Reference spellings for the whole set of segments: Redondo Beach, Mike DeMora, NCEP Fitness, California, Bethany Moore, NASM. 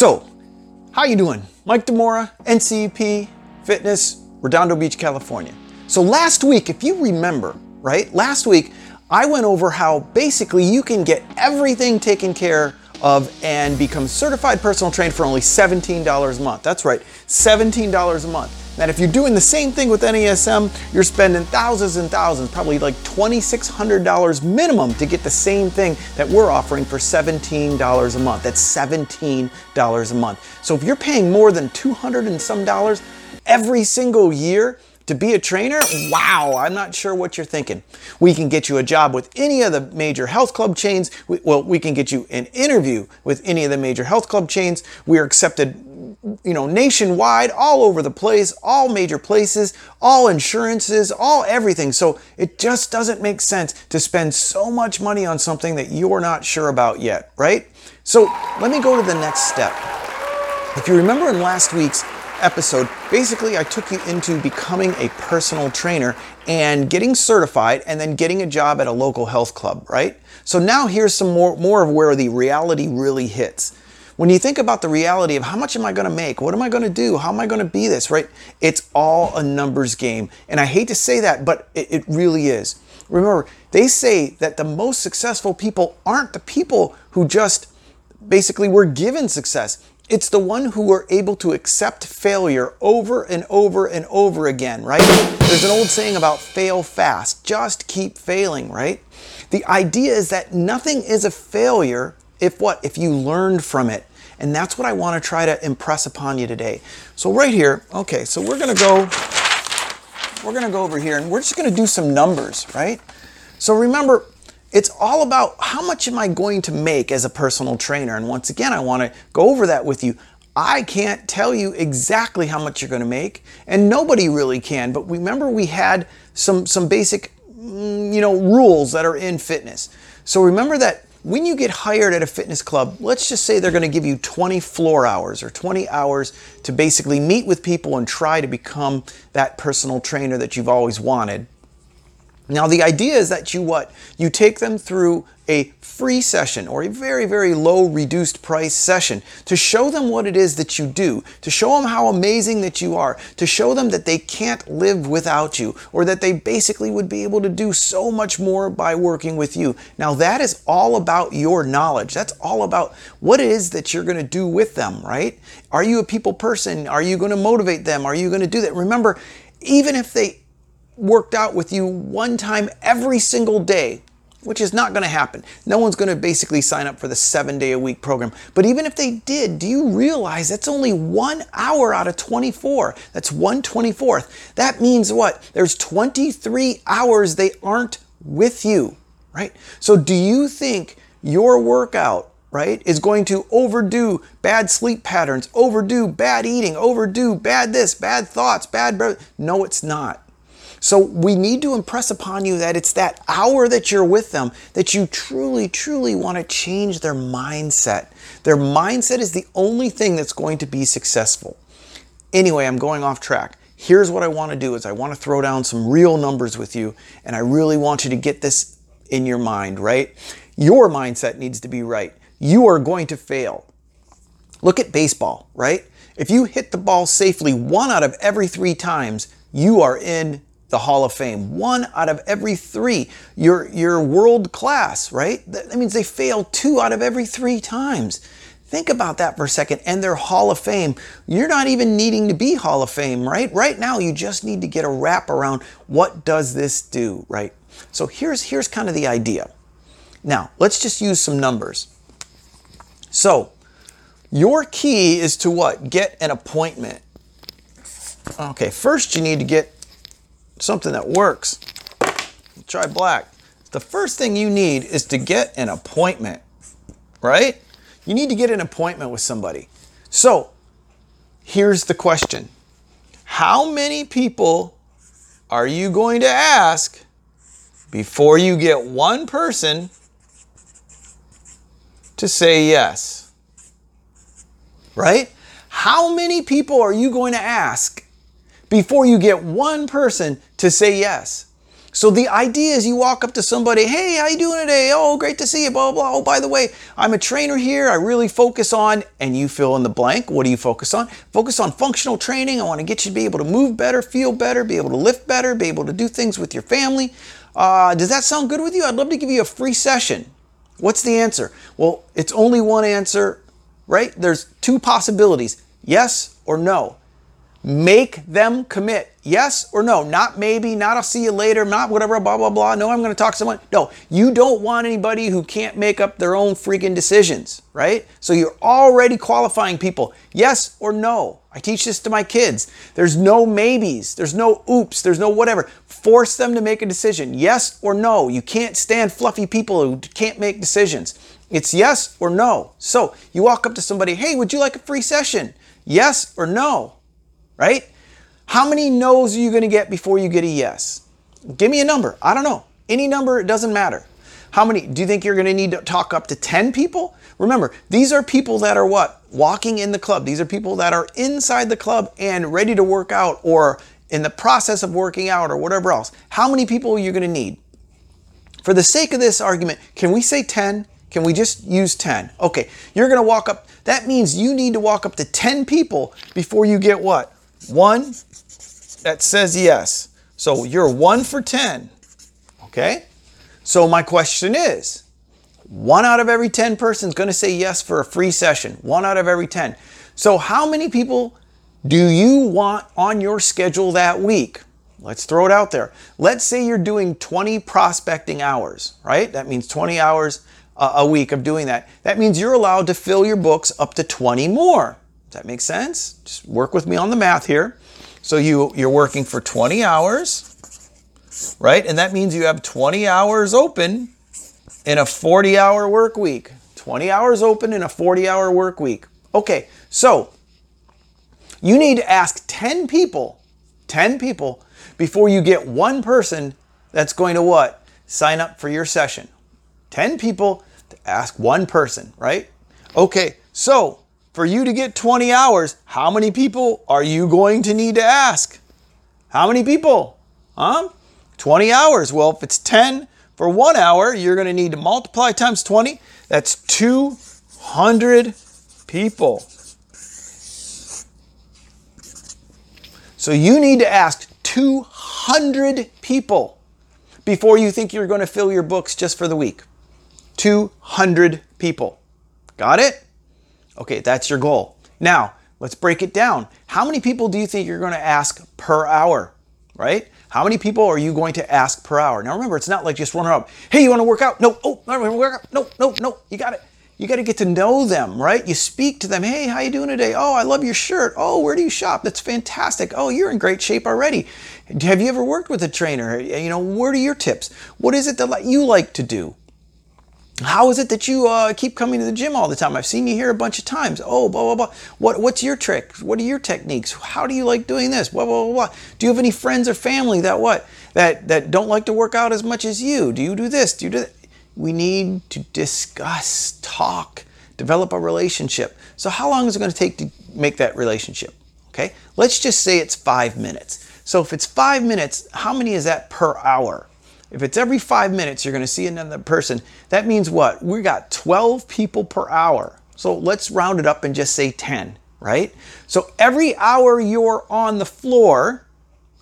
So, how you doing? Mike DeMora, NCEP Fitness, Redondo Beach, California. So last week, if you remember, right? Last week, I went over how basically you can get everything taken care of and become certified personal trained for only $17 a month. That's right, $17 a month. Now, if you're doing the same thing with NASM, you're spending thousands and thousands, probably like $2,600 minimum to get the same thing that we're offering for $17 a month. That's $17 a month. So if you're paying more than $200 and some every single year to be a trainer, wow, I'm not sure what you're thinking. We can get you a job with any of the major health club chains. We can get you an interview with any of the major health club chains. We are accepted, you know, nationwide, all over the place, all major places, all insurances, all everything. So it just doesn't make sense to spend so much money on something that you're not sure about yet, right? So let me go to the next step. If you remember in last week's episode, basically I took you into becoming a personal trainer and getting certified and then getting a job at a local health club, right? So now here's some more of where the reality really hits. When you think about the reality of how much am I going to make? What am I going to do? How am I going to be this, right? It's all a numbers game. And I hate to say that, but it really is. Remember, they say that the most successful people aren't the people who just basically were given success. It's the one who are able to accept failure over and over and over again, right? There's an old saying about fail fast, just keep failing, right? The idea is that nothing is a failure if you learned from it. And that's what I want to try to impress upon you today. So right here, okay, so we're going to go over here and we're just going to do some numbers, right? So remember, it's all about how much am I going to make as a personal trainer? And once again, I want to go over that with you. I can't tell you exactly how much you're going to make, and nobody really can. But remember, we had some basic, you know, rules that are in fitness. So remember that when you get hired at a fitness club, let's just say they're going to give you 20 floor hours or 20 hours to basically meet with people and try to become that personal trainer that you've always wanted. Now, the idea is that you take them through a free session or a very, very low reduced price session to show them what it is that you do, to show them how amazing that you are, to show them that they can't live without you or that they basically would be able to do so much more by working with you. Now, that is all about your knowledge. That's all about what it is that you're going to do with them, right? Are you a people person? Are you going to motivate them? Are you going to do that? Remember, even if they worked out with you one time every single day, which is not going to happen. No one's going to basically sign up for the 7-day-a-week program. But even if they did, do you realize that's only 1 hour out of 24? That's 1/24. That means what? There's 23 hours they aren't with you, right? So do you think your workout, right, is going to overdo bad sleep patterns, overdo bad eating, overdo bad this, bad thoughts, bad breath? No, it's not. So we need to impress upon you that it's that hour that you're with them that you truly, truly want to change their mindset. Their mindset is the only thing that's going to be successful. Anyway, I'm going off track. Here's what I want to do is I want to throw down some real numbers with you, and I really want you to get this in your mind, right? Your mindset needs to be right. You are going to fail. Look at baseball, right? If you hit the ball safely 1 out of every 3 times, you are in the Hall of Fame. 1 out of every 3, you're world class, right? That means they fail 2 out of every 3 times. Think about that for a second. And they're Hall of Fame. You're not even needing to be Hall of Fame, right? Right now, you just need to get a wrap around what does this do, right? So here's kind of the idea. Now, let's just use some numbers. So your key is to what? Get an appointment. Okay, first you need to get something that works. Try black. The first thing you need is to get an appointment, right? You need to get an appointment with somebody. So here's the question. How many people are you going to ask before you get one person to say yes? Right? How many people are you going to ask before you get one person to say yes? So the idea is you walk up to somebody, hey, how you doing today? Oh, great to see you, blah, blah, blah. Oh, by the way, I'm a trainer here. I really focus on, and you fill in the blank. What do you focus on? Focus on functional training. I want to get you to be able to move better, feel better, be able to lift better, be able to do things with your family. Does that sound good with you? I'd love to give you a free session. What's the answer? Well, it's only one answer, right? There's two possibilities, yes or no. Make them commit. Yes or no. Not maybe, not I'll see you later, not whatever, blah, blah, blah. No, I'm going to talk to someone. No, you don't want anybody who can't make up their own freaking decisions, right? So you're already qualifying people. Yes or no. I teach this to my kids. There's no maybes. There's no oops. There's no whatever. Force them to make a decision. Yes or no. You can't stand fluffy people who can't make decisions. It's yes or no. So you walk up to somebody, hey, would you like a free session? Yes or no. Right? How many no's are you going to get before you get a yes? Give me a number. I don't know. Any number, it doesn't matter. How many? Do you think you're going to need to talk up to 10 people? Remember, these are people that are what? Walking in the club. These are people that are inside the club and ready to work out or in the process of working out or whatever else. How many people are you going to need? For the sake of this argument, can we say 10? Can we just use 10? Okay, you're going to walk up. That means you need to walk up to 10 people before you get what? One that says yes. So you're 1 for 10. Okay? So my question is, 1 out of every 10 persons going to say yes for a free session. 1 out of every 10. So how many people do you want on your schedule that week? Let's throw it out there. Let's say you're doing 20 prospecting hours, right? That means 20 hours a week of doing that. That means you're allowed to fill your books up to 20 more. Does that make sense? Just work with me on the math here. So you're working for 20 hours, right? And that means you have 20 hours open in a 40-hour work week. 20 hours open in a 40-hour work week. Okay, so you need to ask 10 people before you get one person that's going to what? Sign up for your session. 10 people to ask one person, right? Okay, so for you to get 20 hours, how many people are you going to need to ask? How many people? 20 hours. Well, if it's 10 for 1 hour, you're going to need to multiply times 20. That's 200 people. So you need to ask 200 people before you think you're going to fill your books just for the week. 200 people. Got it? Okay, that's your goal. Now, let's break it down. How many people do you think you're going to ask per hour, right? How many people are you going to ask per hour? Now, remember, it's not like just running up. Hey, you want to work out? No. Oh, I don't want to work out. No. You got to get to know them, right? You speak to them. Hey, how you doing today? Oh, I love your shirt. Oh, where do you shop? That's fantastic. Oh, you're in great shape already. Have you ever worked with a trainer? You know, what are your tips? What is it that you like to do? How is it that you keep coming to the gym all the time? I've seen you here a bunch of times. Oh, blah, blah, blah. What's your trick? What are your techniques? How do you like doing this? Blah, blah, blah, blah. Do you have any friends or family that what? That don't like to work out as much as you? Do you do this? Do you do that? We need to discuss, talk, develop a relationship. So how long is it going to take to make that relationship? Okay, let's just say it's 5 minutes. So if it's 5 minutes, how many is that per hour? If it's every 5 minutes, you're going to see another person. That means what? We got 12 people per hour. So let's round it up and just say 10, right? So every hour you're on the floor,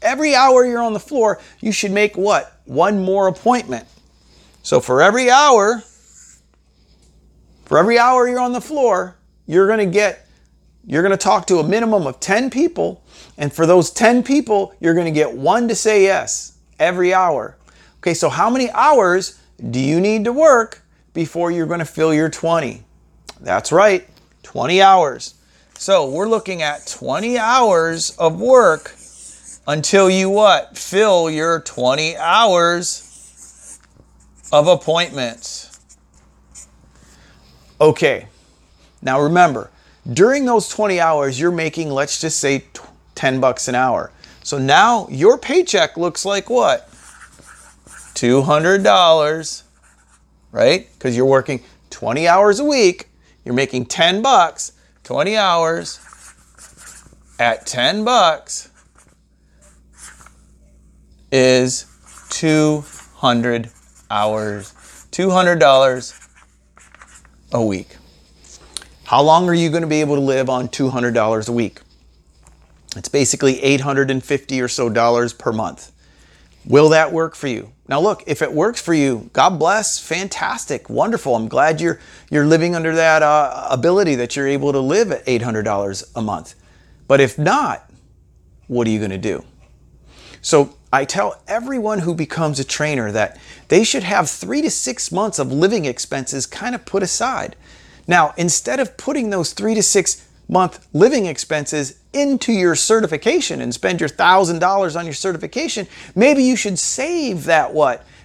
you should make what? One more appointment. So for every hour you're on the floor, you're going to talk to a minimum of 10 people. And for those 10 people, you're going to get one to say yes every hour. Okay, so how many hours do you need to work before you're going to fill your 20? That's right, 20 hours. So we're looking at 20 hours of work until you what? Fill your 20 hours of appointments. Okay, now remember, during those 20 hours, you're making, let's just say, $10 an hour. So now your paycheck looks like what? $200, right? Because you're working 20 hours a week. You're making $10, 20 hours at $10 is 200 hours, $200 a week. How long are you going to be able to live on $200 a week? It's basically $850 or so dollars per month. Will that work for you? Now look, if it works for you, God bless, fantastic, wonderful. I'm glad you're living under that ability that you're able to live at $800 a month. But if not, what are you going to do? So I tell everyone who becomes a trainer that they should have 3 to 6 months of living expenses kind of put aside. Now, instead of putting those 3 to 6 month living expenses into your certification and spend your $1,000 on your certification, maybe you should save that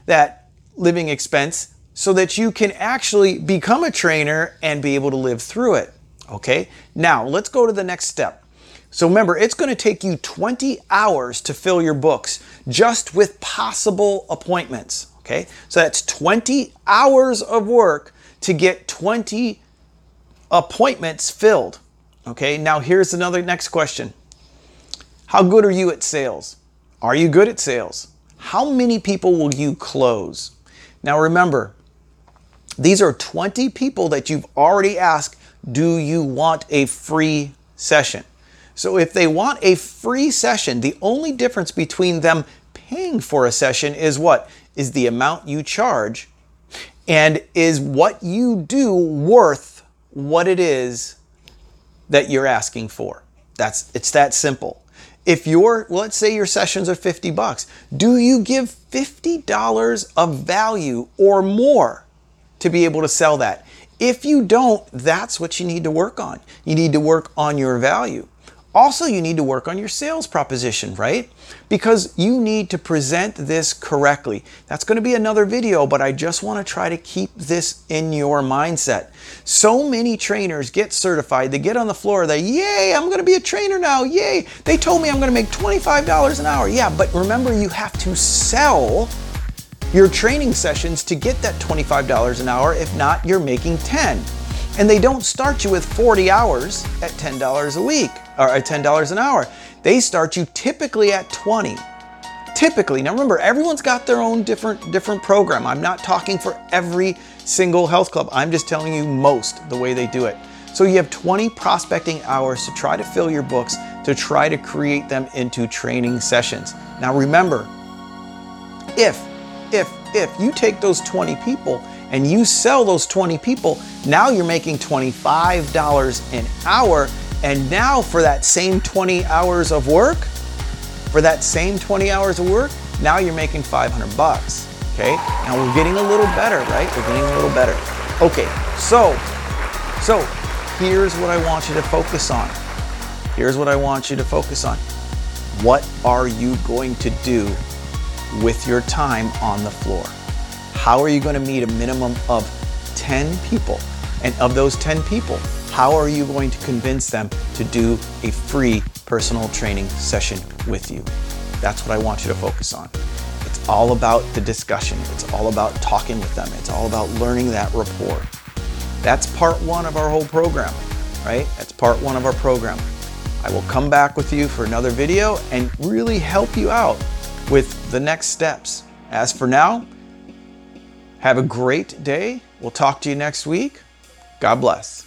that living expense so that you can actually become a trainer and be able to live through it. Okay, now let's go to the next step. So remember, it's going to take you 20 hours to fill your books just with possible appointments. Okay, so that's 20 hours of work to get 20 appointments filled. Okay, now here's another next question. How good are you at sales? Are you good at sales? How many people will you close? Now remember, these are 20 people that you've already asked, do you want a free session? So if they want a free session, the only difference between them paying for a session is what? Is the amount you charge, and is what you do worth what it is that you're asking for. It's that simple. If let's say your sessions are $50, do you give $50 of value or more to be able to sell that? If you don't, that's what you need to work on. You need to work on your value. Also, you need to work on your sales proposition, right? Because you need to present this correctly. That's going to be another video, but I just want to try to keep this in your mindset. So many trainers get certified, they get on the floor, they, yay, I'm going to be a trainer now, yay. They told me I'm going to make $25 an hour. Yeah, but remember, you have to sell your training sessions to get that $25 an hour. If not, you're making 10. And they don't start you with 40 hours at $10 a week or at $10 an hour. They start you typically at 20. Typically. Now remember, everyone's got their own different program. I'm not talking for every single health club. I'm just telling you most the way they do it. So you have 20 prospecting hours to try to fill your books, to try to create them into training sessions. Now remember, if you take those 20 people and you sell those 20 people, now you're making $25 an hour. And now for that same 20 hours of work, now you're making $500. Okay, now we're getting a little better, right? We're getting a little better. Okay, so here's what I want you to focus on. What are you going to do with your time on the floor? How are you going to meet a minimum of 10 people? And of those 10 people, how are you going to convince them to do a free personal training session with you? That's what I want you to focus on. It's all about the discussion. It's all about talking with them. It's all about learning that rapport. That's part one of our whole program, right? I will come back with you for another video and really help you out with the next steps. As for now, have a great day. We'll talk to you next week. God bless.